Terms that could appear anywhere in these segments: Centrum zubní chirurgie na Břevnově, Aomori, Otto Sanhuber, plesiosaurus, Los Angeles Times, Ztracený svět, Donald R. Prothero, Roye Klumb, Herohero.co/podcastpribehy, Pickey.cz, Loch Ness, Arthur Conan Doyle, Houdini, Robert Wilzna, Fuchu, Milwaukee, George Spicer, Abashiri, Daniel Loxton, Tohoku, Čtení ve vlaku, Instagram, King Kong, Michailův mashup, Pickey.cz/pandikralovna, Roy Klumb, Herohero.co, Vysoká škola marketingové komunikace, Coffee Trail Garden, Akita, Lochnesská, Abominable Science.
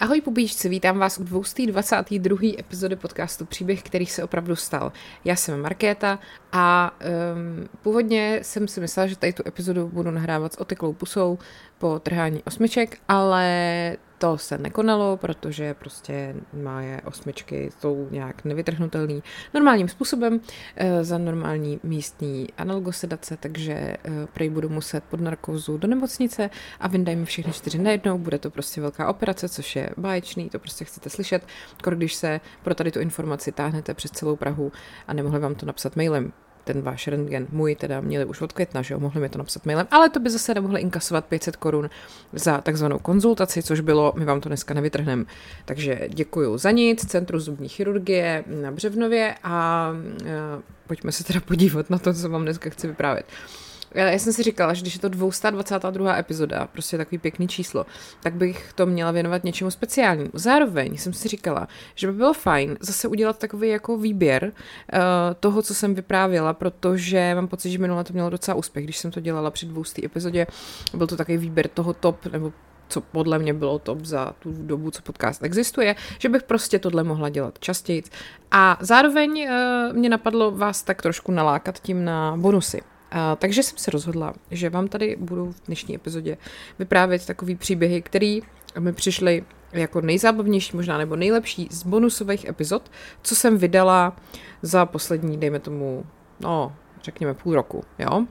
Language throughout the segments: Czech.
Ahoj pubíčci, vítám vás u 222. epizody podcastu Příběh, který se opravdu stal. Já jsem Markéta a původně jsem si myslela, že tady tu epizodu budu nahrávat s oteklou pusou po trhání osmiček, ale to se nekonalo, protože prostě moje osmičky jsou nějak nevytrhnutelný normálním způsobem za normální místní analgosedace, takže prej budu muset pod narkózu do nemocnice a vyndají mi všechny 4 najednou, bude to prostě velká operace, což je báječný, to prostě chcete slyšet, když se pro tady tu informaci táhnete přes celou Prahu a nemohli vám to napsat mailem. Ten váš rentgen, můj teda, měli už od května, že jo, mohli mi to napsat mailem, ale to by zase nemohli inkasovat 500 Kč za takzvanou konzultaci, což bylo, my vám to dneska nevytrhneme. Takže děkuju za nic, Centru zubní chirurgie na Břevnově a pojďme se teda podívat na to, co vám dneska chci vyprávět. Já jsem si říkala, že když je to 222. epizoda, prostě takový pěkný číslo, tak bych to měla věnovat něčemu speciálnímu. Zároveň jsem si říkala, že by bylo fajn zase udělat takový jako výběr toho, co jsem vyprávěla, protože mám pocit, že minule to mělo docela úspěch. Když jsem to dělala při 200. epizodě, byl to takový výběr toho top, nebo co podle mě bylo top za tu dobu, co podcast existuje, že bych prostě tohle mohla dělat častěji. A zároveň mě napadlo vás tak trošku nalákat tím na bonusy. Takže jsem se rozhodla, že vám tady budu v dnešní epizodě vyprávět takový příběhy, který mi přišly jako nejzábavnější možná nebo nejlepší z bonusových epizod, co jsem vydala za poslední, dejme tomu, no, řekněme půl roku, jo.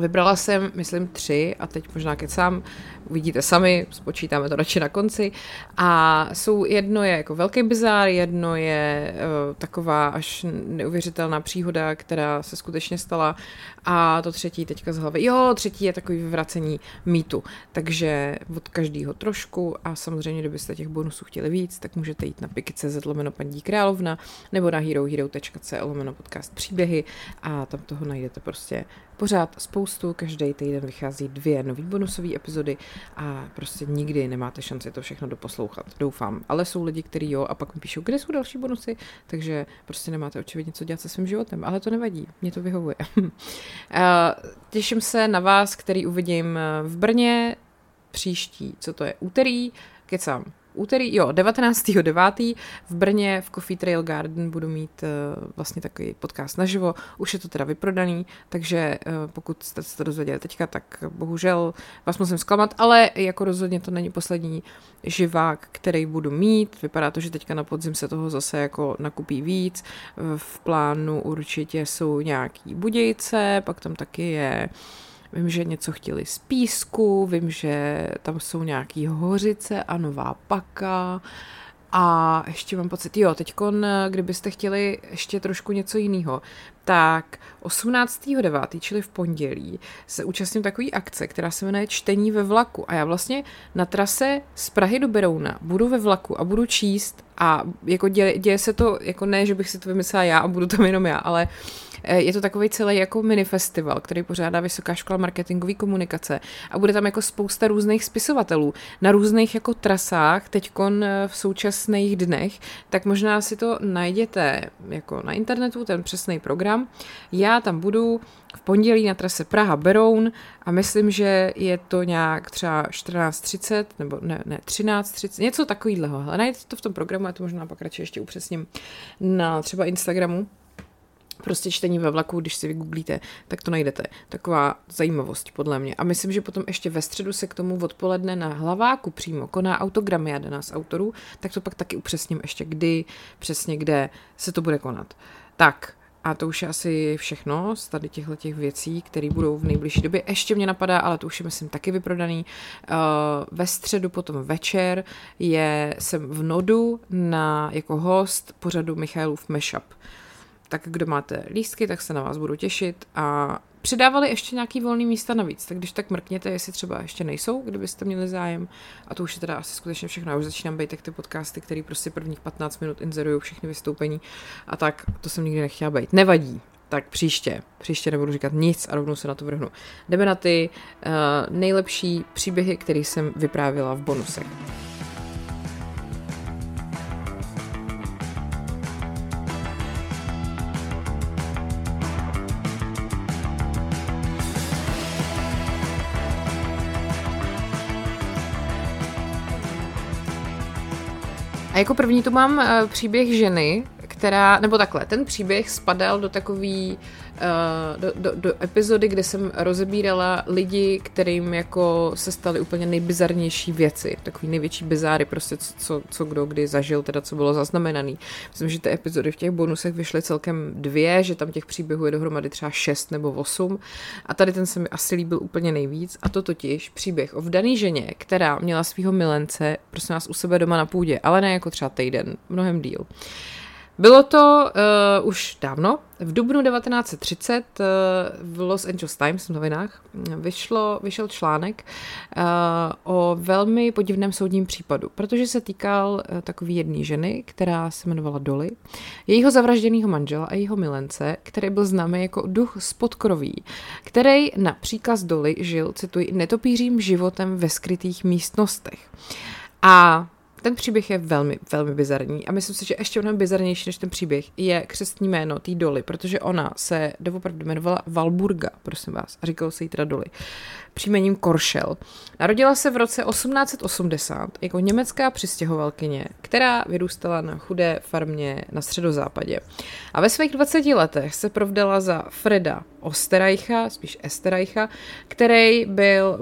Vybrala jsem, myslím, 3 a teď možná kecám, uvidíte sami, spočítáme to radši na konci. A jsou, jedno je jako velký bizár, jedno je taková až neuvěřitelná příhoda, která se skutečně stala a to 3. teďka z hlavy. Jo, 3. je takový vyvracení mýtu, takže od každého trošku a samozřejmě, kdybyste těch bonusů chtěli víc, tak můžete jít na Pickey.cz /pandikralovna nebo na Herohero.co /podcastpříbehy a tam toho najdete prostě pořád spoustu, každý týden vychází 2 nový bonusové epizody a prostě nikdy nemáte šanci to všechno doposlouchat, doufám. Ale jsou lidi, kteří jo a pak mi píšou, kde jsou další bonusy, takže prostě nemáte očividně co dělat se svým životem, ale to nevadí, mě to vyhovuje. Těším se na vás, který uvidím v Brně příští, co to je, úterý, kecám. Úterý, jo, 19.9. v Brně v Coffee Trail Garden budu mít vlastně takový podcast naživo, už je to teda vyprodaný, takže pokud jste se to dozvěděli teďka, tak bohužel vás musím zklamat, ale jako rozhodně to není poslední živák, který budu mít, vypadá to, že teďka na podzim se toho zase jako nakupí víc, v plánu určitě jsou nějaký Budějce, pak tam taky je... Vím, že něco chtěli z Písku, vím, že tam jsou nějaký Hořice a Nová Paka a ještě mám pocit, jo, teďkon, kdybyste chtěli ještě trošku něco jiného, tak 18.9., čili v pondělí, se účastním takový akce, která se jmenuje Čtení ve vlaku a já vlastně na trase z Prahy do Berouna budu ve vlaku a budu číst a jako děje se to, jako ne, že bych si to vymyslela já a budu tam jenom já, ale je to takový celý jako minifestival, který pořádá Vysoká škola marketingové komunikace a bude tam jako spousta různých spisovatelů na různých jako trasách teďkon v současných dnech, tak možná si to najděte jako na internetu, ten přesný program. Já tam budu v pondělí na trase Praha-Beroun a myslím, že je to nějak třeba 14.30 nebo ne 13.30, něco takovýhleho. Najdete to v tom programu, já to možná pak radši ještě upřesním na třeba Instagramu. Prostě Čtení ve vlaku, když si vygooglíte, tak to najdete. Taková zajímavost podle mě. A myslím, že potom ještě ve středu se k tomu odpoledne na Hlaváku přímo koná autogramiáda z autorů, tak to pak taky upřesním ještě kdy, přesně kde se to bude konat. Tak a to už je asi všechno z tady těchto věcí, které budou v nejbližší době. Ještě mě napadá, ale to už je myslím taky vyprodaný. Ve středu potom večer jsem v Nodu na, jako host pořadu Michailův mashup. Tak kdo máte lístky, tak se na vás budu těšit a přidávali ještě nějaký volný místa navíc, tak když tak mrkněte, jestli třeba ještě nejsou, kdybyste měli zájem a to už je teda asi skutečně všechno, já už začínám být tak ty podcasty, který prostě prvních 15 minut inzerují všechny vystoupení a tak to jsem nikdy nechtěla být, nevadí. Tak příště nebudu říkat nic a rovnou se na to vrhnu. Jdeme na ty nejlepší příběhy, který jsem vyprávěla v bonusech. A jako první tu mám příběh ženy, která, nebo takhle, ten příběh spadal do takový, do epizody, kde jsem rozebírala lidi, kterým jako se staly úplně nejbizarnější věci, takový největší bizáry, prostě co kdo kdy zažil, teda co bylo zaznamenaný. Myslím, že ty epizody v těch bonusech vyšly celkem 2, že tam těch příběhů je dohromady třeba 6 nebo 8 a tady ten se mi asi líbil úplně nejvíc a to totiž příběh o vdaný ženě, která měla svýho milence, prostě nás u sebe doma na půdě, ale ne jako třeba týden, mnohem díl. Bylo to už dávno, v dubnu 1930 v Los Angeles Times v novinách vyšel článek o velmi podivném soudním případu, protože se týkal takové jedné ženy, která se jmenovala Dolly, jejího zavražděného manžela a jejího milence, který byl známý jako duch spod kroví, který na příkaz Dolly žil, cituji, netopířím životem ve skrytých místnostech. A ten příběh je velmi, velmi bizarní a myslím si, že ještě mnohem bizarnější než ten příběh je křestní jméno té Dolly, protože ona se doopravdy jmenovala Valburga, prosím vás, a říkalo se jí teda Dolly, příjmením Koršel. Narodila se v roce 1880 jako německá přistěhovalkyně, která vyrůstala na chudé farmě na Středozápadě. A ve svých 20 letech se provdala za Freda Oesterreicha, spíš Esterreicha, který byl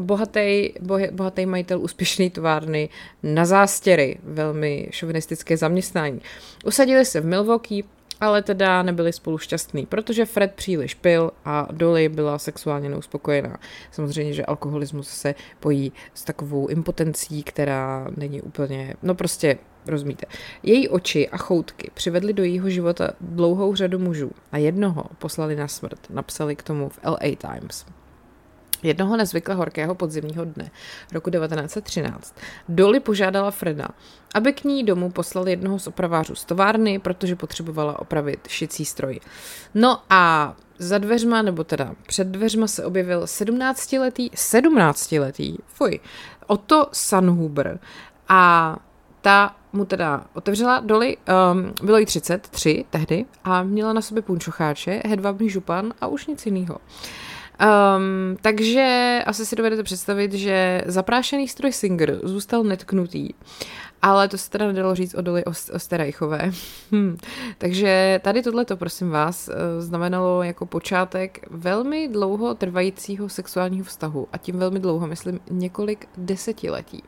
bohatý majitel úspěšné továrny na zástěry. Velmi šovinistické zaměstnání. Usadili se v Milwaukee, ale teda nebyli spolu šťastní, protože Fred příliš pil a Dolly byla sexuálně neuspokojená. Samozřejmě, že alkoholismus se pojí s takovou impotencí, která není úplně, no prostě rozumíte. Její oči a choutky přivedly do jejího života dlouhou řadu mužů a jednoho poslali na smrt. Napsali k tomu v LA Times. Jednoho nezvykle horkého podzimního dne roku 1913 Dolly požádala Freda, aby k ní domů poslal jednoho z opravářů z továrny, protože potřebovala opravit šicí stroj. No a za dveřma, nebo teda před dveřma se objevil 17letý Otto Sanhuber a ta mu teda otevřela Dolly, bylo jí 33 tehdy a měla na sobě punčocháče, hedvábný župan a už nic jiného. Takže asi si dovedete představit, že zaprášený stroj Singer zůstal netknutý, ale to se teda nedalo říct o Dolly Oesterreichové. Takže tady tohleto, prosím vás, znamenalo jako počátek velmi dlouho trvajícího sexuálního vztahu a tím velmi dlouho, myslím, několik desetiletí.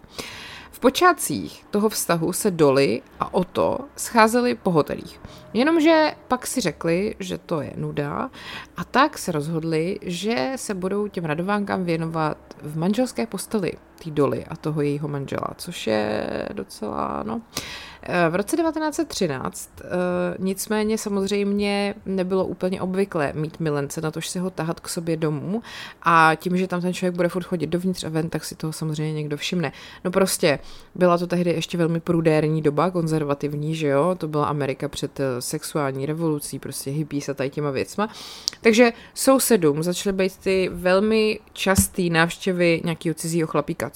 V počátcích toho vztahu se Dolly a Otto scházeli po hotelích. Jenomže pak si řekli, že to je nuda a tak se rozhodli, že se budou těm radovánkám věnovat v manželské posteli té Dolly a toho jejího manžela, což je docela, no. V roce 1913 nicméně samozřejmě nebylo úplně obvyklé mít milence, natož si ho tahat k sobě domů a tím, že tam ten člověk bude furt chodit dovnitř a ven, tak si toho samozřejmě někdo všimne. No prostě byla to tehdy ještě velmi prudérní doba, konzervativní, že jo, to byla Amerika před sexuální revolucí, prostě hippies a tady těma věcma. Takže sousedům začaly být ty velmi častý návštěvy nějakého cizího chlapíka,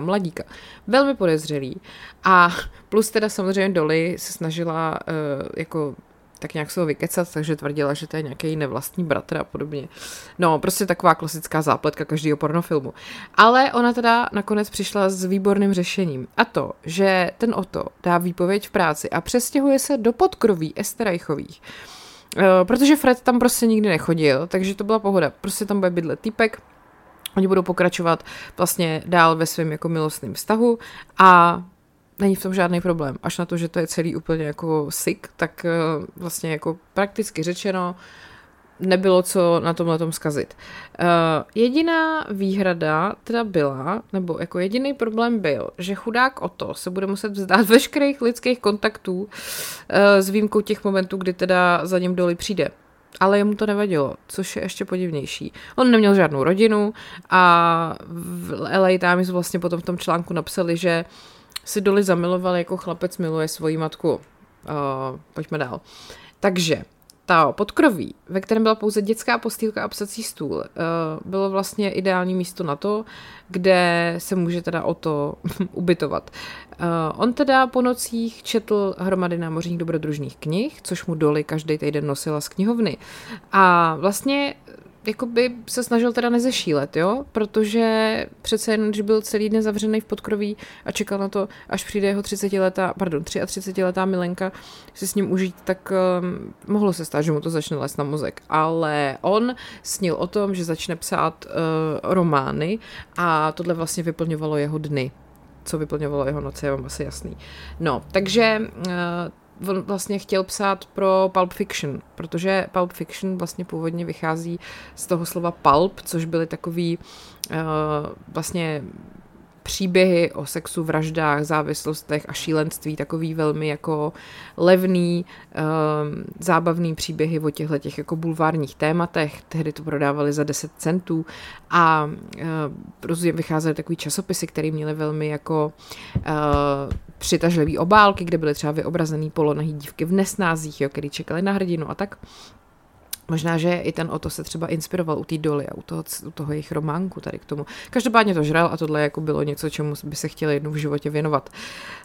mladíka, velmi podezřelý a plus teda samozřejmě Dolly se snažila jako tak nějak se ho vykecat, takže tvrdila, že to je nějaký nevlastní bratr a podobně. No, prostě taková klasická zápletka každého pornofilmu. Ale ona teda nakonec přišla s výborným řešením. A to, že ten Otto dá výpověď v práci a přestěhuje se do podkroví Oesterreichových. Protože Fred tam prostě nikdy nechodil, takže to byla pohoda. Prostě tam bude bydlet týpek, oni budou pokračovat vlastně dál ve svém jako milostném vztahu a není v tom žádný problém. Až na to, že to je celý úplně jako sick, tak vlastně jako prakticky řečeno nebylo co na tomhletom zkazit. Jediná výhrada teda byla, nebo jako jediný problém byl, že chudák Otto se bude muset vzdát veškerých lidských kontaktů s výjimkou těch momentů, kdy teda za ním Dolly přijde. Ale jemu to nevadilo, což je ještě podivnější. On neměl žádnou rodinu a v LA Times vlastně potom v tom článku napsali, že si Dolly zamiloval jako chlapec miluje svoji matku. Pojďme dál. Takže ta podkroví, ve kterém byla pouze dětská postýlka a psací stůl, bylo vlastně ideální místo na to, kde se může teda Otto ubytovat. On teda po nocích četl hromady námořních dobrodružných knih, což mu Dolly každý týden nosila z knihovny. A vlastně jakoby se snažil teda nezešílet, jo? Protože přece jen, když byl celý den zavřený v podkroví a čekal na to, až přijde jeho 33letá milenka si s ním užít, tak mohlo se stát, že mu to začne lézt na mozek. Ale on snil o tom, že začne psát romány a tohle vlastně vyplňovalo jeho dny. Co vyplňovalo jeho noci, je vám asi jasný. No, takže on vlastně chtěl psát pro Pulp Fiction, protože Pulp Fiction vlastně původně vychází z toho slova pulp, což byly takový vlastně příběhy o sexu, vraždách, závislostech a šílenství, takový velmi jako levný, zábavný příběhy o těchto těch jako bulvárních tématech. Tehdy to prodávali za 10 centů a vycházely takový časopisy, které měly velmi jako přitažlivý obálky, kde byly třeba vyobrazený polonahý dívky v nesnázích, jo, který čekali na hrdinu a tak. Možná, že i ten Otto se třeba inspiroval u té Doly a u toho jejich románku tady k tomu. Každopádně to žral a tohle jako bylo něco, čemu by se chtěli jednou v životě věnovat.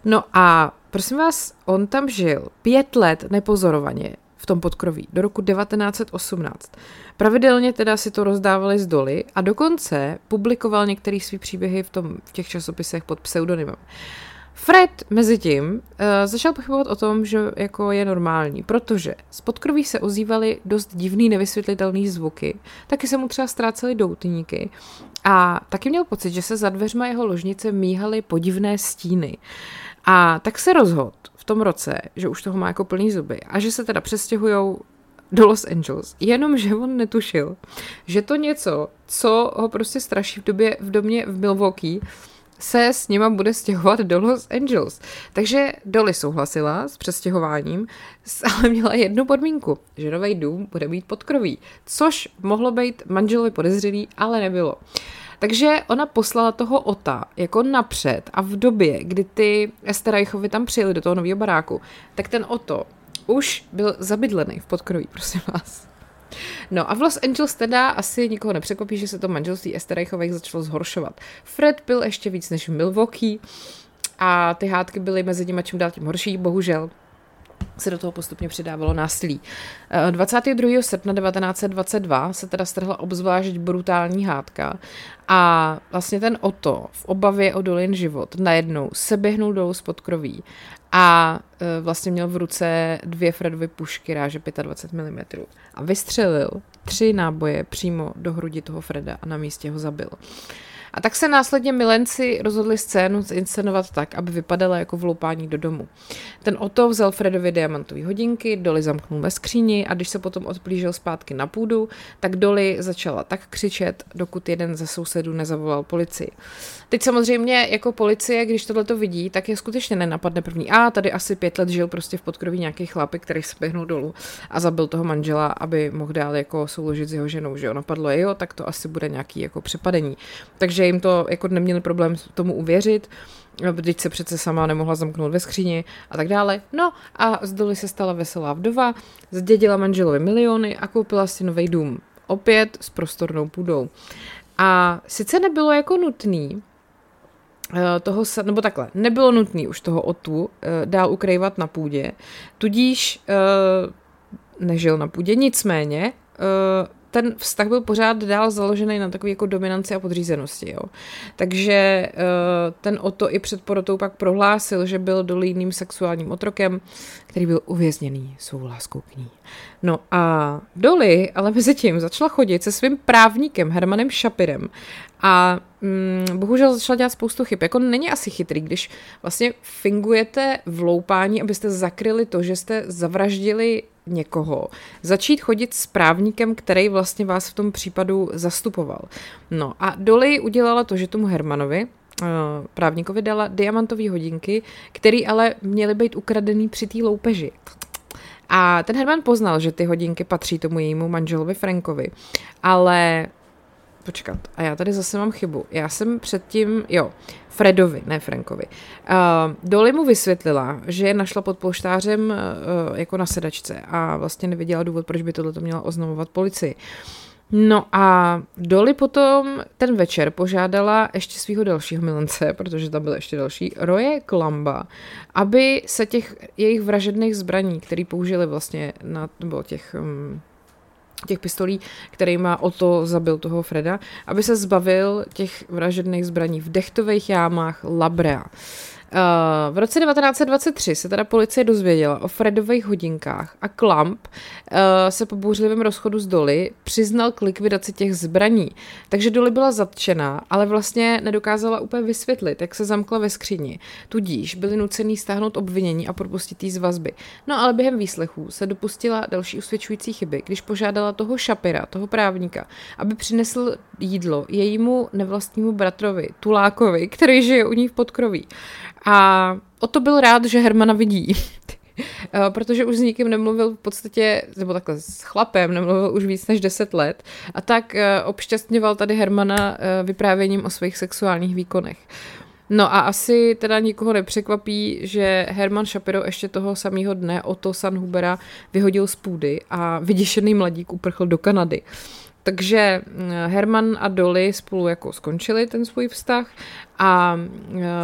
No a prosím vás, on tam žil 5 let nepozorovaně v tom podkroví do roku 1918. Pravidelně teda si to rozdávali z Doly a dokonce publikoval některé svý příběhy v těch časopisech pod pseudonymem. Fred mezitím začal pochybovat o tom, že jako je normální, protože z podkroví se ozývaly dost divný, nevysvětlitelný zvuky, taky se mu třeba ztrácely doutníky a taky měl pocit, že se za dveřma jeho ložnice míhaly podivné stíny. A tak se rozhodl v tom roce, že už toho má jako plný zuby a že se teda přestěhujou do Los Angeles, jenomže on netušil, že to něco, co ho prostě straší v domě v Milwaukee, se s nima bude stěhovat do Los Angeles. Takže Dolly souhlasila s přestěhováním, ale měla jednu podmínku, že nový dům bude mít podkroví, což mohlo být manželovi podezřelý, ale nebylo. Takže ona poslala toho Otta jako napřed a v době, kdy ty Oesterreichovy tam přijeli do toho nového baráku, tak ten Otto už byl zabydlený v podkroví, prosím vás. No a v Los Angeles teda asi nikoho nepřekvapí, že se to manželství Oesterreichových začalo zhoršovat. Fred byl ještě víc než v Milwaukee a ty hádky byly mezi nimi čím dál tím horší, bohužel se do toho postupně přidávalo násilí. 22. srpna 1922 se teda strhla obzvlášť brutální hádka a vlastně ten Otto v obavě o Dolin život najednou se běhnul dolů z podkroví a vlastně měl v ruce 2 Fredovy pušky ráže 25 mm a vystřelil 3 náboje přímo do hrudi toho Freda a na místě ho zabil. A tak se následně milenci rozhodli scénu zinscenovat tak, aby vypadala jako vloupání do domu. Ten Otto vzal Fredovi diamantový hodinky, Dolly zamknul ve skříni a když se potom odplížil zpátky na půdu, tak Dolly začala tak křičet, dokud jeden ze sousedů nezavolal policii. Teď samozřejmě jako policie, když tohleto vidí, tak je skutečně nenapadne první. A tady asi 5 let žil prostě v podkroví nějaký chlapek, který se běhnul dolů a zabil toho manžela, aby mohl dál jako souložit s jeho ženou, že jo, napadlo jeho, tak to asi bude nějaký jako přepadení. Takže jim to jako neměli problém tomu uvěřit, když se přece sama nemohla zamknout ve skříni a tak dále. No a z Dolly se stala veselá vdova, zdědila manželovi miliony a koupila si nový dům. Opět s prostornou půdou. A sice nebylo jako nutný nebylo nutný už toho Ottu dál ukrývat na půdě, tudíž nežil na půdě, nicméně ten vztah byl pořád dál založený na takové jako dominanci a podřízenosti. Jo. Takže ten Otto i před porotou pak prohlásil, že byl Doliným sexuálním otrokem, který byl uvězněný svou láskou k ní. No a Dolly ale mezitím začala chodit se svým právníkem Hermanem Shapirem a bohužel začala dělat spoustu chyb. Jako není asi chytrý, když vlastně fingujete vloupání, abyste zakryli to, že jste zavraždili někoho. Začít chodit s právníkem, který vlastně vás v tom případu zastupoval. No a Dolly udělala to, že tomu Hermanovi, právníkovi, dala diamantové hodinky, které ale měly být ukradený při té loupeži. A ten Herman poznal, že ty hodinky patří tomu jejímu manželovi Frankovi. Ale počkat, a já tady zase mám chybu. Já jsem předtím, Fredovi, ne Frankovi. Dolly mu vysvětlila, že je našla pod polštářem jako na sedačce a vlastně nevěděla důvod, proč by tohleto měla oznamovat policii. No a Dolly potom ten večer požádala ještě svého dalšího milence, protože tam byl ještě další, Roye Klumba, aby se těch jejich vražedných zbraní, který použili vlastně na, nebo těch těch pistolí, kterýma Otto zabil toho Freda, aby se zbavil těch vražedných zbraní v dechtových jámách Labrea. V roce 1923 se teda policie dozvěděla o Fredových hodinkách a Klumb se po bouřlivém rozchodu z Dolly přiznal k likvidaci těch zbraní. Takže Dolly byla zatčená, ale vlastně nedokázala úplně vysvětlit, jak se zamkla ve skříni. Tudíž byli nucený stáhnout obvinění a propustit jí z vazby. No ale během výslechů se dopustila další usvědčující chyby, když požádala toho Shapira, toho právníka, aby přinesl jídlo jejímu nevlastnímu bratrovi, Tulákovi, který žije u ní v podkroví. A Otto byl rád, že Hermana vidí, protože už s nikým nemluvil v podstatě, nebo takhle s chlapem, nemluvil už víc než 10 let, a tak obšťastňoval tady Hermana vyprávěním o svých sexuálních výkonech. No a asi teda nikoho nepřekvapí, že Herman Shapiro ještě toho samého dne Otto Sanhubera vyhodil z půdy a vyděšený mladík uprchl do Kanady. Takže Herman a Dolly spolu jako skončili ten svůj vztah a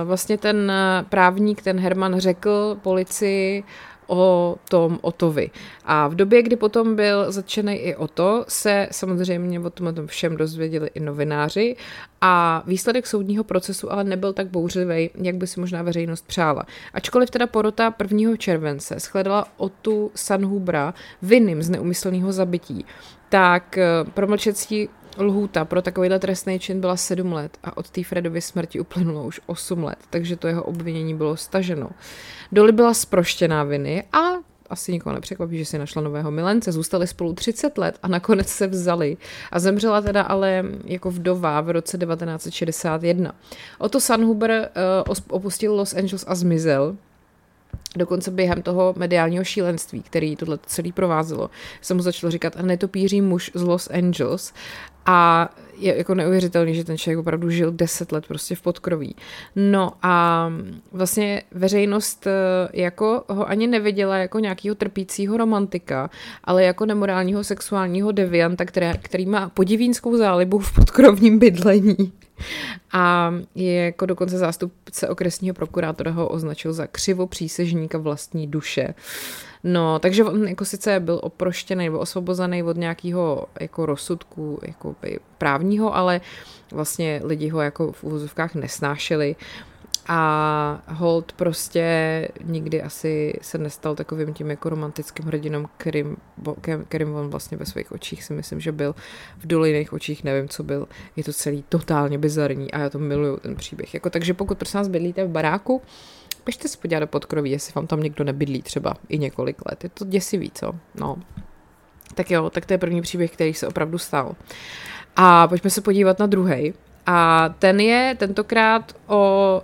vlastně ten právník, ten Herman, řekl policii o tom Ottovi. A v době, kdy potom byl zatčený i Otto, se samozřejmě o tom všem dozvěděli i novináři a výsledek soudního procesu ale nebyl tak bouřlivý, jak by si možná veřejnost přála. Ačkoliv teda porota 1. července shledala Ottu Sanhubera vinným z neumyslného zabití, tak promlčecí lhůta pro takovýhle trestný čin byla 7 let a od té Fredovy smrti uplynulo už 8 let, takže to jeho obvinění bylo staženo. Dolly byla zproštěná viny a asi nikoho nepřekvapí, že si našla nového milence, zůstali spolu 30 let a nakonec se vzali a zemřela teda ale jako vdova v roce 1961. Otto Sanhuber opustil Los Angeles a zmizel. Dokonce během toho mediálního šílenství, který tohle celý provázelo, se mu začalo říkat netopíří muž z Los Angeles a je jako neuvěřitelný, že ten člověk opravdu žil 10 let prostě v podkroví. No a vlastně veřejnost jako ho ani neviděla jako nějakého trpícího romantika, ale jako nemorálního sexuálního devianta, který má podivínskou zálibu v podkrovním bydlení. A je jako dokonce zástupce okresního prokurátora ho označil za křivopřísežníka vlastní duše. No, takže on jako sice byl oproštěný nebo osvobozený od nějakého jako rozsudku jako právního, ale vlastně lidi ho jako v uvozovkách nesnášeli a hold prostě nikdy asi se nestal takovým tím jako romantickým hrdinom, kterým on vlastně ve svých očích si myslím, že byl, v dolinných očích nevím, co byl. Je to celý totálně bizarní a já to miluju, ten příběh. Jako, takže pokud prosím vás bydlíte v baráku, běžte se podívat do podkroví, jestli vám tam někdo nebydlí třeba i několik let. Je to děsivý, co? No. Tak jo, tak to je první příběh, který se opravdu stal. A pojďme se podívat na druhej. A ten je tentokrát o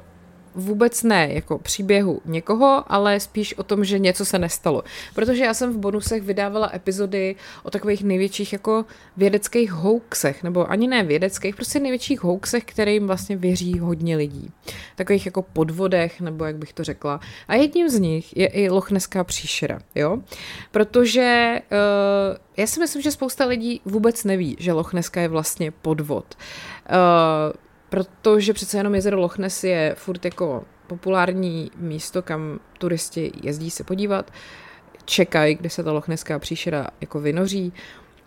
vůbec ne jako příběhu někoho, ale spíš o tom, že něco se nestalo. Protože já jsem v bonusech vydávala epizody o takových největších jako vědeckých hoaxech, nebo ani ne vědeckých, prostě největších hoaxech, kterým vlastně věří hodně lidí. Takových jako podvodech, nebo jak bych to řekla. A jedním z nich je i Loch Nesská příšera, jo? Protože já si myslím, že spousta lidí vůbec neví, že Loch Nesska je vlastně podvod. Protože přece jenom jezero Loch Ness je furt jako populární místo, kam turisti jezdí se podívat, čekají, kde se ta Loch Nesská příšera jako vynoří.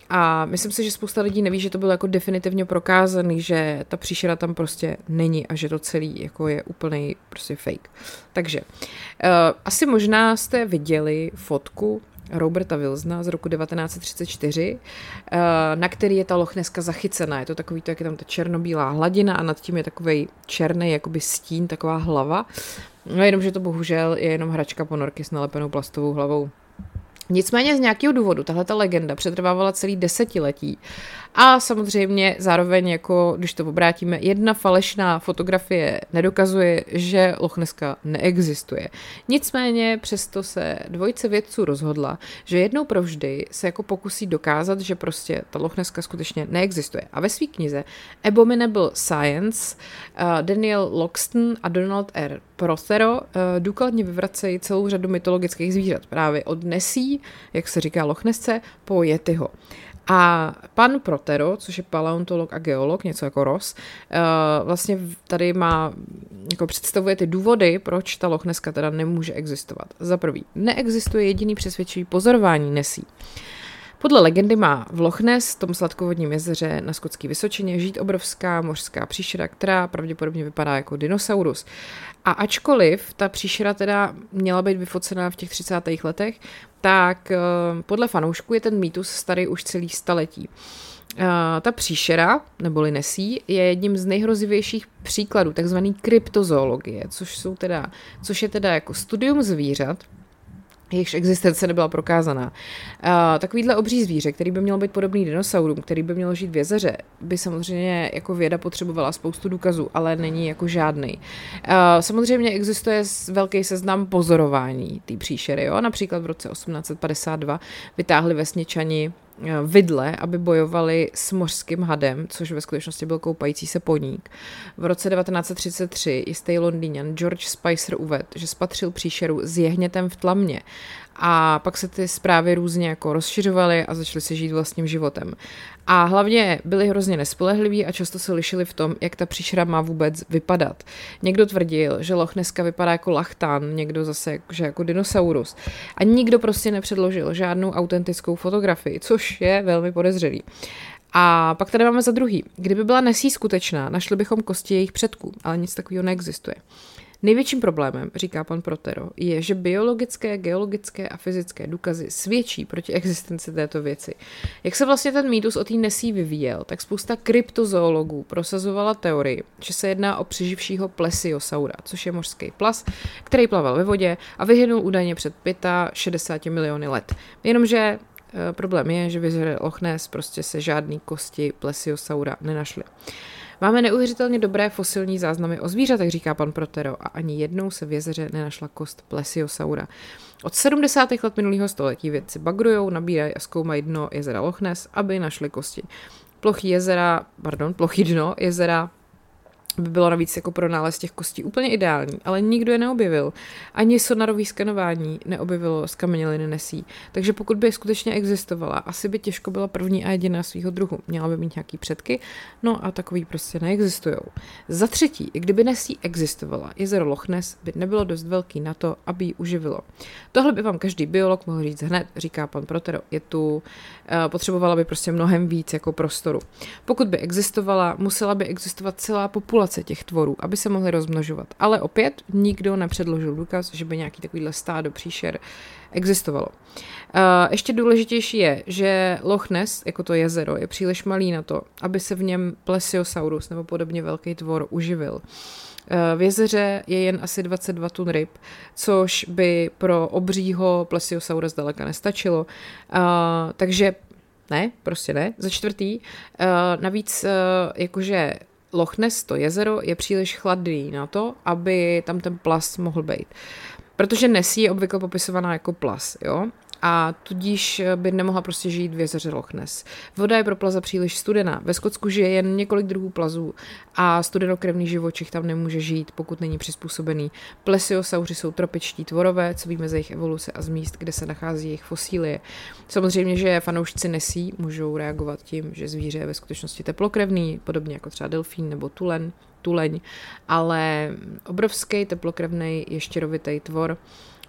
A myslím si, že spousta lidí neví, že to bylo jako definitivně prokázaný, že ta příšera tam prostě není a že to celý jako je úplný prostě fake. Takže asi možná jste viděli fotku Roberta Wilzna z roku 1934, na který je ta Loch Nesska zachycená. Je to takový, to, jak je tam ta černobílá hladina a nad tím je takovej černý jakoby stín, taková hlava. No jenomže to bohužel je jenom hračka ponorky s nalepenou plastovou hlavou. Nicméně z nějakého důvodu tahleta legenda přetrvávala celý desetiletí a samozřejmě zároveň, jako když to obrátíme, jedna falešná fotografie nedokazuje, že Loch Nesska neexistuje. Nicméně přesto se dvojice vědců rozhodla, že jednou provždy se jako pokusí dokázat, že prostě ta Loch Nesska skutečně neexistuje. A ve své knize Abominable Science Daniel Loxton a Donald R. Prothero důkladně vyvracejí celou řadu mytologických zvířat, právě od Nesí, jak se říká Loch Nessce, po Yetiho. A pan Prothero, což je paleontolog a geolog, něco jako Ross, vlastně tady má, jako představuje ty důvody, proč ta Loch Nesska teda nemůže existovat. Za prvý, neexistuje jediný přesvědčivý pozorování Nesí. Podle legendy má v Loch Ness, tom sladkovodním jezeře na Skotské Vysočině, žít obrovská mořská příšera, která pravděpodobně vypadá jako dinosaurus. A ačkoliv ta příšera teda měla být vyfocená v těch 30. letech, tak podle fanoušků je ten mýtus starý už celý staletí. Ta příšera, neboli nesí, je jedním z nejhrozivějších příkladů takzvané kryptozoologie, což je teda jako studium zvířat, jejichž existence nebyla prokázaná. Takovýhle obří zvíře, který by měl být podobný dinosaurům, který by měl žít v jezeře, by samozřejmě jako věda potřebovala spoustu důkazů, ale není jako žádnej. Samozřejmě existuje velký seznam pozorování té příšery. Jo? Například v roce 1852 vytáhli vesničani vidle, aby bojovali s mořským hadem, což ve skutečnosti byl koupající se poník. V roce 1933 jistý Londýňan George Spicer uvedl, že spatřil příšeru s jehnětem v tlamě. A pak se ty zprávy různě jako rozšiřovaly a začaly se žít vlastním životem. A hlavně byli hrozně nespolehliví a často se lišili v tom, jak ta příšera má vůbec vypadat. Někdo tvrdil, že Loch Nesska vypadá jako lachtán, někdo zase, že jako dinosaurus. A nikdo prostě nepředložil žádnou autentickou fotografii, což je velmi podezřelý. A pak tady máme za druhý. Kdyby byla nesí skutečná, našli bychom kosti jejich předků, ale nic takového neexistuje. Největším problémem, říká pan Prothero, je, že biologické, geologické a fyzické důkazy svědčí proti existenci této věci. Jak se vlastně ten mýtus o té nesí vyvíjel, tak spousta kryptozoologů prosazovala teorii, že se jedná o přeživšího plesiosaura, což je mořský plas, který plaval ve vodě a vyhynul údajně před 65 miliony let. Jenomže problém je, že v jezeře Loch Ness prostě se žádný kosti plesiosaura nenašly. Máme neuvěřitelně dobré fosilní záznamy o zvířatech, říká pan Prothero, a ani jednou se v jezeře nenašla kost plesiosaura. Od 70. let minulého století vědci bagrujou, nabírají a zkoumají dno jezera Loch Ness, aby našli kosti. Plochý dno jezera by bylo navíc jako pro nález těch kostí úplně ideální, ale nikdo je neobjevil. Ani sonarový skenování neobjevilo skameněliny nesí. Takže pokud by skutečně existovala, asi by těžko byla první a jediná svýho druhu. Měla by mít nějaký předky, no a takový prostě neexistujou. Za třetí, kdyby nesí existovala, jezero Loch Ness by nebylo dost velký na to, aby ji uživilo. Tohle by vám každý biolog mohl říct hned, říká pan Prothero. Potřebovala by prostě mnohem víc jako prostoru. Pokud by existovala, musela by existovat celá populace těch tvorů, aby se mohly rozmnožovat. Ale opět nikdo nepředložil důkaz, že by nějaký takovýhle stádo příšer existovalo. Ještě důležitější je, že Loch Ness, jako to jezero, je příliš malý na to, aby se v něm plesiosaurus nebo podobně velký tvor uživil. V jezeře je jen asi 22 tun ryb, což by pro obřího plesiosaura zdaleka nestačilo. Takže ne, prostě ne. Za čtvrtý, navíc jakože Loch Ness, to jezero, je příliš chladný na to, aby tam ten plas mohl být. Protože nesí je obvykle popisovaná jako plas, jo? A tudíž by nemohla prostě žít v jezeře Loch Ness. Voda je pro plaza příliš studená. Ve Skotsku žije jen několik druhů plazů a studenokrevný živočich tam nemůže žít, pokud není přizpůsobený. Plesiosauři jsou tropičtí tvorové, co víme z jejich evoluce a z míst, kde se nachází jejich fosílie. Samozřejmě, že fanoušci nesí můžou reagovat tím, že zvíře je ve skutečnosti teplokrevný, podobně jako třeba delfín nebo tuleň, ale obrovský teplokrevný ještěrovitý tvor,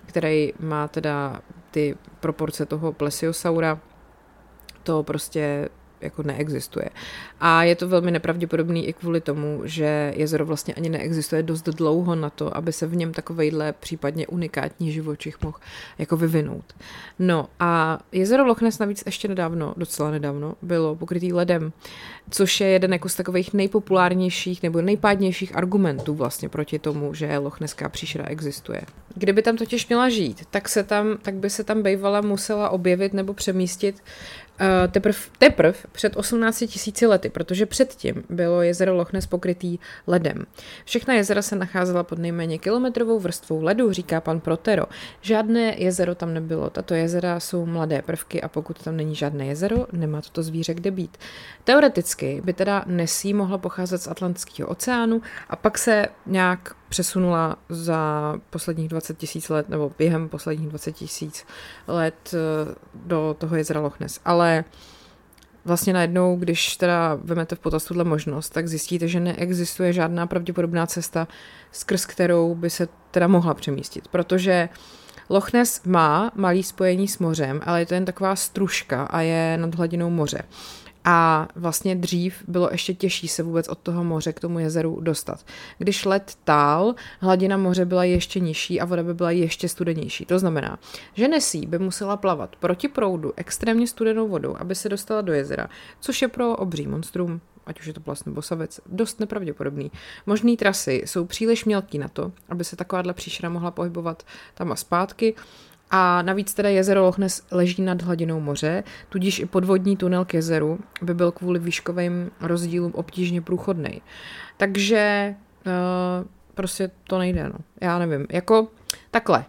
který má teda ty proporce toho plesiosaura, to prostě jako neexistuje. A je to velmi nepravděpodobný i kvůli tomu, že jezero vlastně ani neexistuje dost dlouho na to, aby se v něm takovejhle případně unikátní živočich mohl jako vyvinout. No a jezero Loch Ness navíc ještě docela nedávno, bylo pokrytý ledem, což je jeden jako z takových nejpopulárnějších nebo nejpádnějších argumentů vlastně proti tomu, že Loch Nesská příšera existuje. Kdyby tam totiž měla žít, tak by se tam bývala musela objevit nebo přemístit teprv před 18 000 lety, protože předtím bylo jezero Loch Ness pokrytý ledem. Všechna jezera se nacházela pod nejméně kilometrovou vrstvou ledu, říká pan Prothero. Žádné jezero tam nebylo. Tato jezera jsou mladé prvky a pokud tam není žádné jezero, nemá toto zvíře kde být. Teoreticky by teda nesí mohla pocházet z Atlantského oceánu a pak se nějak přesunula za posledních 20 000 let nebo během posledních 20 000 let do toho jezera Loch Ness. Ale vlastně najednou, když teda vemete v potaz tuhle možnost, tak zjistíte, že neexistuje žádná pravděpodobná cesta, skrz kterou by se teda mohla přemístit, protože Loch Ness má malý spojení s mořem, ale je to jen taková stružka a je nad hladinou moře. A vlastně dřív bylo ještě těžší se vůbec od toho moře k tomu jezeru dostat. Když led tál, hladina moře byla ještě nižší a voda by byla ještě studenější. To znamená, že Nessie by musela plavat proti proudu extrémně studenou vodou, aby se dostala do jezera, což je pro obří monstrum, ať už je to plast nebo savec, dost nepravděpodobný. Možný trasy jsou příliš mělký na to, aby se takováhle příšera mohla pohybovat tam a zpátky. A navíc teda jezero Loch Ness leží nad hladinou moře, tudíž i podvodní tunel k jezeru by byl kvůli výškovým rozdílům obtížně průchodnej. Takže prostě to nejde, no. Já nevím, jako takhle.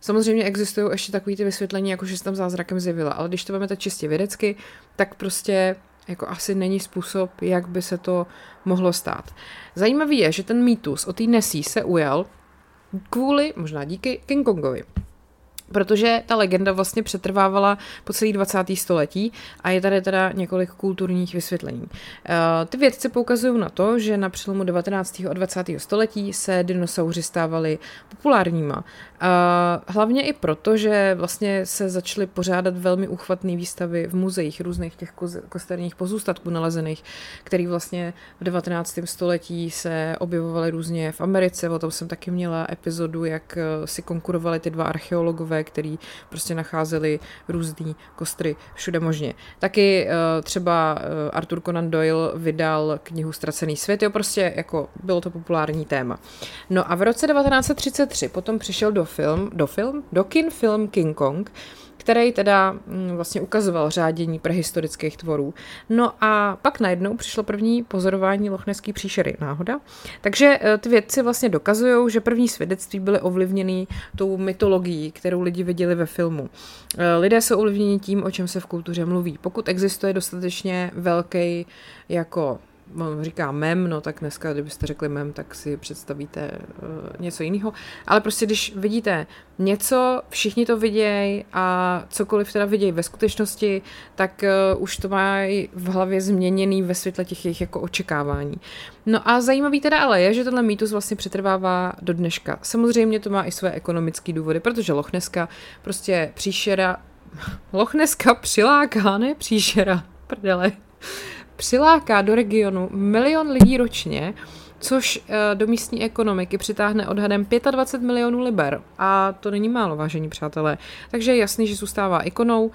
Samozřejmě existují ještě takový ty vysvětlení, jako že se tam zázrakem zjevila, ale když to vezmete čistě vědecky, tak prostě jako asi není způsob, jak by se to mohlo stát. Zajímavý je, že ten mýtus o té Nessie se ujal kvůli, možná díky, King Kongovi. Protože ta legenda vlastně přetrvávala po celý 20. století a je tady teda několik kulturních vysvětlení. Ty vědci poukazují na to, že na přelomu 19. a 20. století se dinosauři stávali populárníma. Hlavně i proto, že vlastně se začaly pořádat velmi uchvatné výstavy v muzeích různých těch kosterních pozůstatků nalezených, který vlastně v 19. století se objevovaly různě v Americe. O tom jsem taky měla epizodu, jak si konkurovali ty dva archeologové, který prostě nacházeli různý kostry všude možně. Taky třeba Arthur Conan Doyle vydal knihu Ztracený svět, jo, prostě jako bylo to populární téma. No a v roce 1933 potom přišel do kin film King Kong, který teda vlastně ukazoval řádění prehistorických tvorů. No a pak najednou přišlo první pozorování lochnesské příšery. Náhoda. Takže ty vědci vlastně dokazují, že první svědectví byly ovlivněny tou mytologií, kterou lidi viděli ve filmu. Lidé jsou ovlivněni tím, o čem se v kultuře mluví. Pokud existuje dostatečně velký jako říká mem, no tak dneska, kdybyste řekli mem, tak si představíte něco jiného, ale prostě když vidíte něco, všichni to vidějí a cokoliv teda vidějí ve skutečnosti, tak už to mají v hlavě změněný ve světle těch jejich jako očekávání. No a zajímavý teda ale je, že tenhle mýtus vlastně přetrvává do dneška. Samozřejmě to má i své ekonomické důvody, protože Loch Nesska prostě příšera přiláká do regionu 1 milion lidí ročně, což do místní ekonomiky přitáhne odhadem 25 milionů liber. A to není málo, vážení přátelé. Takže je jasný, že zůstává ikonou.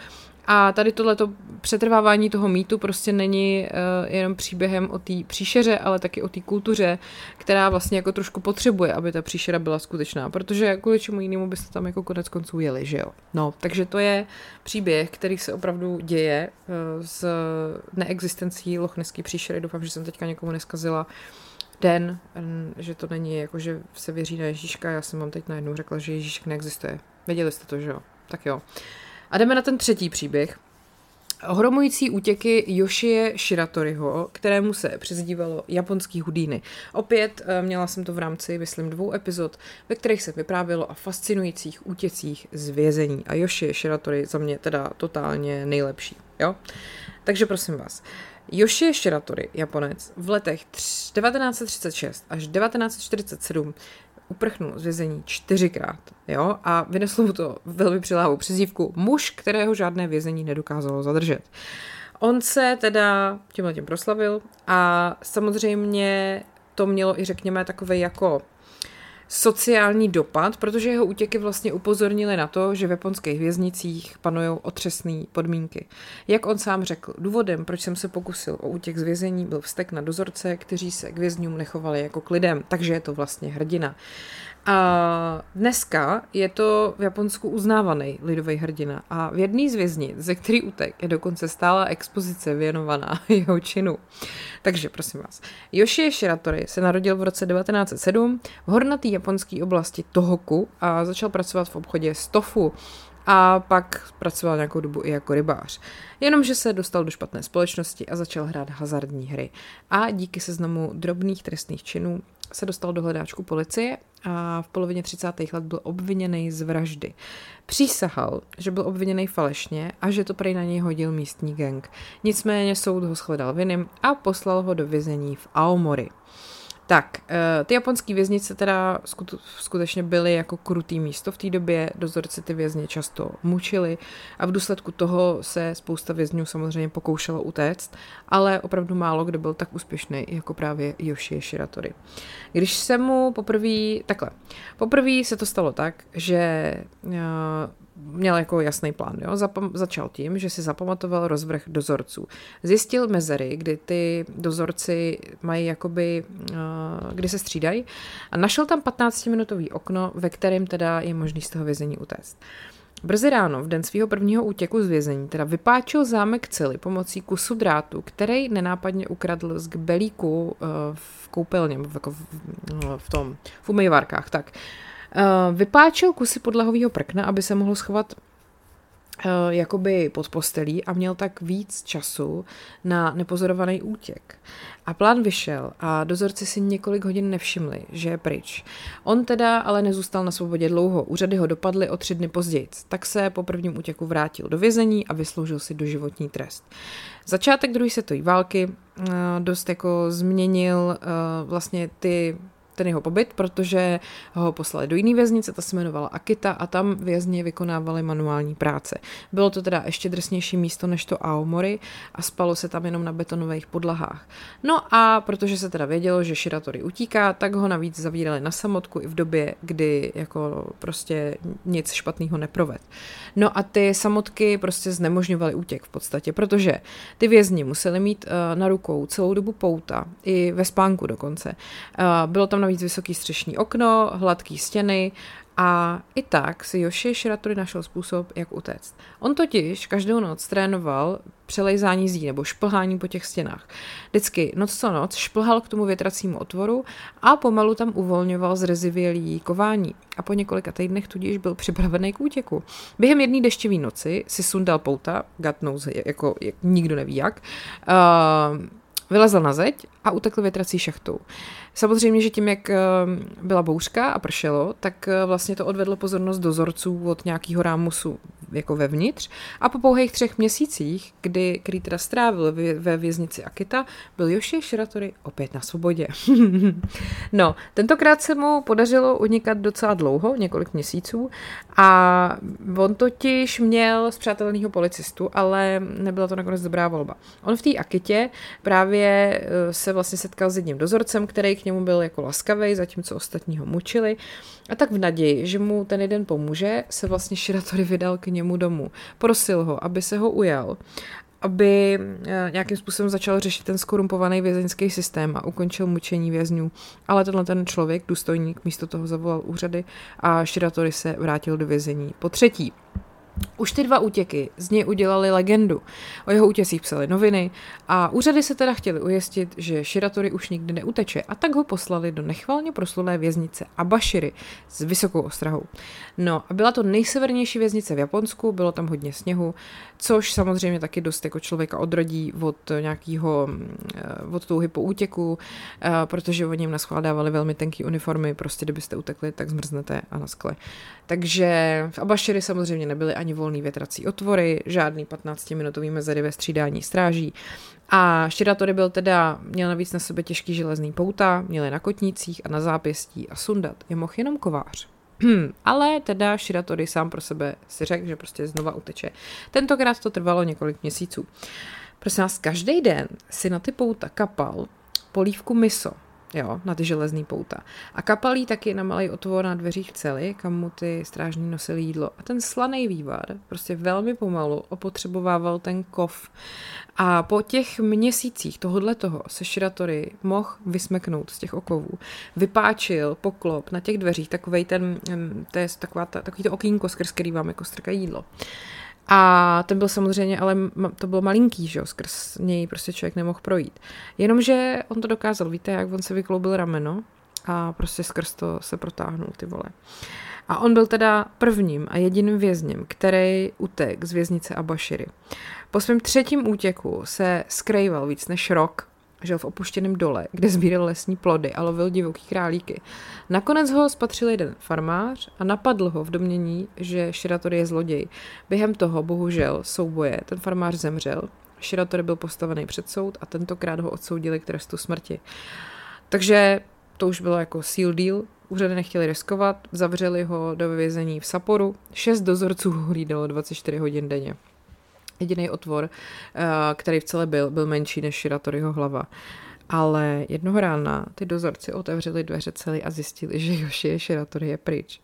A tady tohleto přetrvávání toho mýtu prostě není jenom příběhem o té příšeře, ale taky o té kultuře, která vlastně jako trošku potřebuje, aby ta příšera byla skutečná, protože kvůli čemu jinému byste tam jako konec konců jeli, že jo. No, takže to je příběh, který se opravdu děje z neexistencí Loch Nesské příšery. Doufám, že jsem teďka někomu neskazila den, že to není jako, že se věří na Ježíška. Já jsem vám teď najednou řekla, že Ježíšek neexistuje. Věděli jste to, že jo? Tak jo. A jdeme na ten třetí příběh. Ohromující útěky Yoshie Shiratoriho, kterému se přizdívalo japonský Houdini. Opět měla jsem to v rámci, myslím, 2 epizod, ve kterých se vyprávělo o fascinujících útěcích z vězení. A Yoshie Shiratori za mě teda totálně nejlepší. Jo? Takže prosím vás. Yoshie Shiratori, Japonec, v letech 1936 až 1947 uprchnul z vězení 4krát, jo, a vyneslo mu to velmi přiléhavou přezdívku muž, kterého žádné vězení nedokázalo zadržet. On se teda tímhletím proslavil a samozřejmě to mělo i, řekněme, takovej jako sociální dopad, protože jeho útěky vlastně upozornily na to, že v japonských věznicích panujou otřesné podmínky. Jak on sám řekl, důvodem, proč jsem se pokusil o útěk z vězení, byl vztek na dozorce, kteří se k vězňům nechovali jako k lidem, takže je to vlastně hrdina. A dneska je to v Japonsku uznávaný lidový hrdina a v jedné z věznic, ze který utek, je dokonce stálá expozice věnovaná jeho činu. Takže prosím vás, Yoshie Shiratori se narodil v roce 1907 v hornatý japonské oblasti Tohoku a začal pracovat v obchodě s tofu a pak pracoval nějakou dobu i jako rybář. Jenomže se dostal do špatné společnosti a začal hrát hazardní hry. A díky seznamu drobných trestných činů se dostal do hledáčku policie a v polovině 30. let byl obviněný z vraždy. Přísahal, že byl obviněný falešně a že to prej na něj hodil místní gang. Nicméně soud ho shledal vinným a poslal ho do vězení v Aomori. Tak, ty japonský věznice teda skutečně byly jako krutý místo v té době, dozorci ty vězně často mučili a v důsledku toho se spousta vězňů samozřejmě pokoušelo utéct, ale opravdu málo kdo byl tak úspěšný jako právě Yoshie Shiratori. Když se mu poprvé se to stalo tak, že měl jako jasný plán, jo? Začal tím, že si zapamatoval rozvrh dozorců. Zjistil mezery, kdy ty dozorci mají jakoby, kdy se střídají a našel tam 15-minutový okno, ve kterém teda je možný z toho vězení utéct. Brzy ráno, v den svého prvního útěku z vězení, teda vypáčil zámek cely pomocí kusu drátu, který nenápadně ukradl z kbelíku v koupelně, jako v umývárkách, tak. Vypáčil kusy podlahového prkna, aby se mohlo schovat jakoby pod postelí a měl tak víc času na nepozorovaný útěk. A plán vyšel a dozorci si několik hodin nevšimli, že je pryč. On teda ale nezůstal na svobodě dlouho, úřady ho dopadly o 3 dny později, tak se po prvním útěku vrátil do vězení a vysloužil si doživotní trest. Začátek druhé světové války dost jako změnil vlastně ten jeho pobyt, protože ho poslali do jiné věznice, ta se jmenovala Akita a tam vězni vykonávali manuální práce. Bylo to teda ještě drsnější místo než to Aomori a spalo se tam jenom na betonových podlahách. No a protože se teda vědělo, že Shiratori utíká, tak ho navíc zavírali na samotku i v době, kdy jako prostě nic špatného neproved. No a ty samotky prostě znemožňovaly útěk v podstatě, protože ty vězni museli mít na rukou celou dobu pouta, i ve spánku dokonce. Bylo tam víc vysoký střešní okno, hladký stěny a i tak si Yoshie Shiratori našel způsob, jak utéct. On totiž každou noc trénoval přelejzání zdí nebo šplhání po těch stěnách. Vždycky noc co noc šplhal k tomu větracímu otvoru a pomalu tam uvolňoval zrezivělý kování a po několika týdnech tudíž byl připravený k útěku. Během jedné dešťové noci si sundal pouta, God knows, jako nikdo neví jak, vylezl na zeď a utekl větrací šachtou. Samozřejmě, že tím, jak byla bouřka a pršelo, tak vlastně to odvedlo pozornost dozorců od nějakého rámusu jako vevnitř a po pouhých 3 měsících, kdy Krýtra strávil ve věznici Akita, byl Yoshie Shiratori opět na svobodě. No, tentokrát se mu podařilo unikat docela dlouho, několik měsíců a on totiž měl spřátelného policistu, ale nebyla to nakonec dobrá volba. On v té Akitě právě se vlastně setkal s jedním dozorcem, který k němu byl jako laskavej, zatímco ostatní ho mučili. A tak v naději, že mu ten jeden pomůže, se vlastně Shiratori vydal k němu domů. Prosil ho, aby se ho ujal, aby nějakým způsobem začal řešit ten skorumpovaný vězeňský systém a ukončil mučení vězňů. Ale tenhle ten člověk, důstojník, místo toho zavolal úřady a Shiratori se vrátil do vězení potřetí. Už ty 2 útěky z něj udělali legendu. O jeho útěcích psaly noviny a úřady se teda chtěli ujistit, že Shiratori už nikdy neuteče a tak ho poslali do nechvalně proslulé věznice Abashiri s vysokou ostrahou. No a byla to nejsevernější věznice v Japonsku, bylo tam hodně sněhu, což samozřejmě taky dost jako člověka odrodí od touhy po útěku, protože o něm naskládávali velmi tenký uniformy, prostě kdybyste utekli, tak zmrznete a na skle. Takže v Abashiri samozřejmě nebyly ani volný větrací otvory, žádný 15-minutový mezery ve střídání stráží. A Shiratori měl navíc na sobě těžký železný pouta, měl je na kotnících a na zápěstí a sundat je mohl jenom kovář. Ale teda Shiratori sám pro sebe si řekl, že prostě znova uteče. Tentokrát to trvalo několik měsíců. Prosím nás, každý den si na ty pouta kapal polívku miso, jo, na ty železný pouta. A kapalí taky na malý otvor na dveřích cely, kam mu ty strážní nosili jídlo. A ten slaný vývar prostě velmi pomalu opotřebovával ten kov. A po těch měsících tohoto se Shiratori mohl vysmeknout z těch okovů. Vypáčil poklop na těch dveřích, takový to okýnko, skrz který vám jako strká jídlo. A ten byl samozřejmě, ale to bylo malinký, že jo, skrz něj prostě člověk nemohl projít. Jenomže on to dokázal, víte, jak on se vykloubil rameno a prostě skrz to se protáhnul, ty vole. A on byl teda prvním a jediným vězněm, který utek z věznice Abashiri. Po svém 3. útěku se skrýval víc než rok, žil v opuštěném dole, kde sbíral lesní plody a lovil divoký králíky. Nakonec ho spatřil jeden farmář a napadl ho v domnění, že Shiratori je zloděj. Během toho, bohužel, souboje, ten farmář zemřel, Shiratori byl postavený před soud a tentokrát ho odsoudili k trestu smrti. Takže To už bylo jako seal deal. Úřady nechtěli riskovat, zavřeli ho do vězení v Sapporu. 6 dozorců ho hlídalo 24 hodin denně. Jediný otvor, který v celé byl menší než Shiratoriho hlava. Ale jednoho rána ty dozorci otevřeli dveře celý a zjistili, že Yoshie Shiratori je pryč.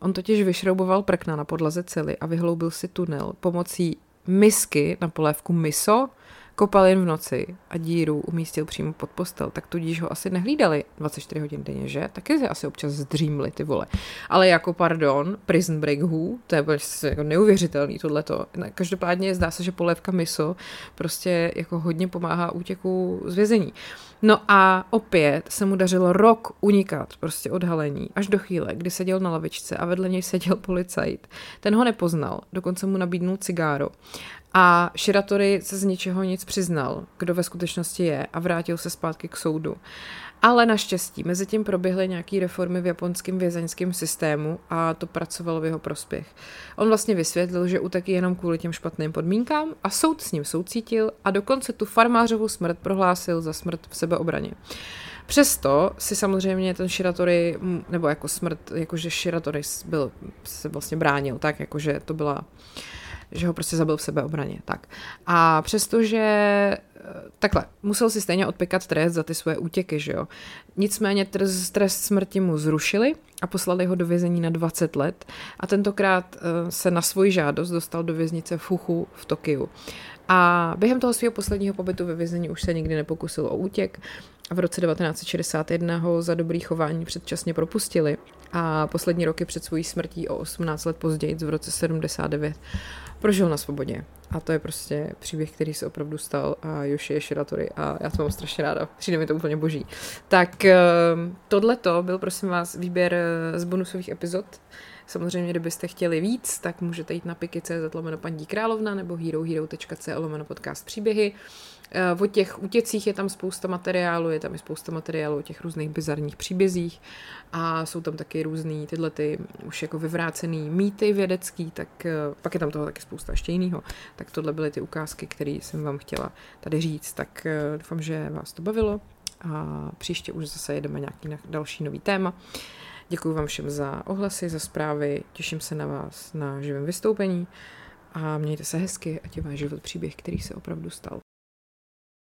On totiž vyšrouboval prkna na podlaze cely a vyhloubil si tunel pomocí misky na polévku miso, kopal jen v noci a díru umístil přímo pod postel, tak tudíž ho asi nehlídali 24 hodin denně, že? Taky se asi občas zdřímli, ty vole. Ale jako, pardon, Prison Break Who, to je jako neuvěřitelný tohleto. Každopádně zdá se, že polévka miso prostě jako hodně pomáhá útěku z vězení. No a opět se mu dařilo rok unikat prostě odhalení, až do chvíle, kdy seděl na lavičce a vedle něj seděl policajt. Ten ho nepoznal, dokonce mu nabídnul cigáro. A Shiratori se z ničeho nic přiznal, kdo ve skutečnosti je, a vrátil se zpátky k soudu. Ale naštěstí mezitím proběhly nějaké reformy v japonském vězeňském systému a to pracovalo v jeho prospěch. On vlastně vysvětlil, že utekl jenom kvůli těm špatným podmínkám a soud s ním soucítil a dokonce tu farmářovou smrt prohlásil za smrt v sebeobraně. Přesto si samozřejmě ten Shiratori, nebo jako smrt, jakože Shiratori byl, se vlastně bránil, tak jakože to byla... že ho prostě zabil v sebeobraně, tak. A přestože, takhle, musel si stejně odpěkat trest za ty svoje útěky, že jo. Nicméně trest smrti mu zrušili a poslali ho do vězení na 20 let a tentokrát se na svoji žádost dostal do věznice Fuchu v Tokiu. A během toho svého posledního pobytu ve vězení už se nikdy nepokusil o útěk a v roce 1961 ho za dobrý chování předčasně propustili a poslední roky před svojí smrtí o 18 let později v roce 79 prožil na svobodě. A to je prostě příběh, který se opravdu stal a Yoshie Shiratori a já to mám strašně ráda. Přijde mi to úplně boží. Tak tohleto byl, prosím vás, výběr z bonusových epizod. Samozřejmě, kdybyste chtěli víc, tak můžete jít na Pickey.cz/pandikralovna nebo Herohero.co/podcastpříběhy. O těch útěcích je tam spousta materiálu, je tam i spousta materiálu o těch různých bizarních příbězích a jsou tam taky různý tyhle ty už jako vyvrácený mýty vědecký, tak pak je tam toho taky spousta ještě jinýho. Tak tohle byly ty ukázky, které jsem vám chtěla tady říct, tak doufám, že vás to bavilo a příště už zase jedeme nějaký další nový téma. Děkuji vám všem za ohlasy, za zprávy, těším se na vás na živém vystoupení a mějte se hezky, ať je váš život příběh, který se opravdu stal.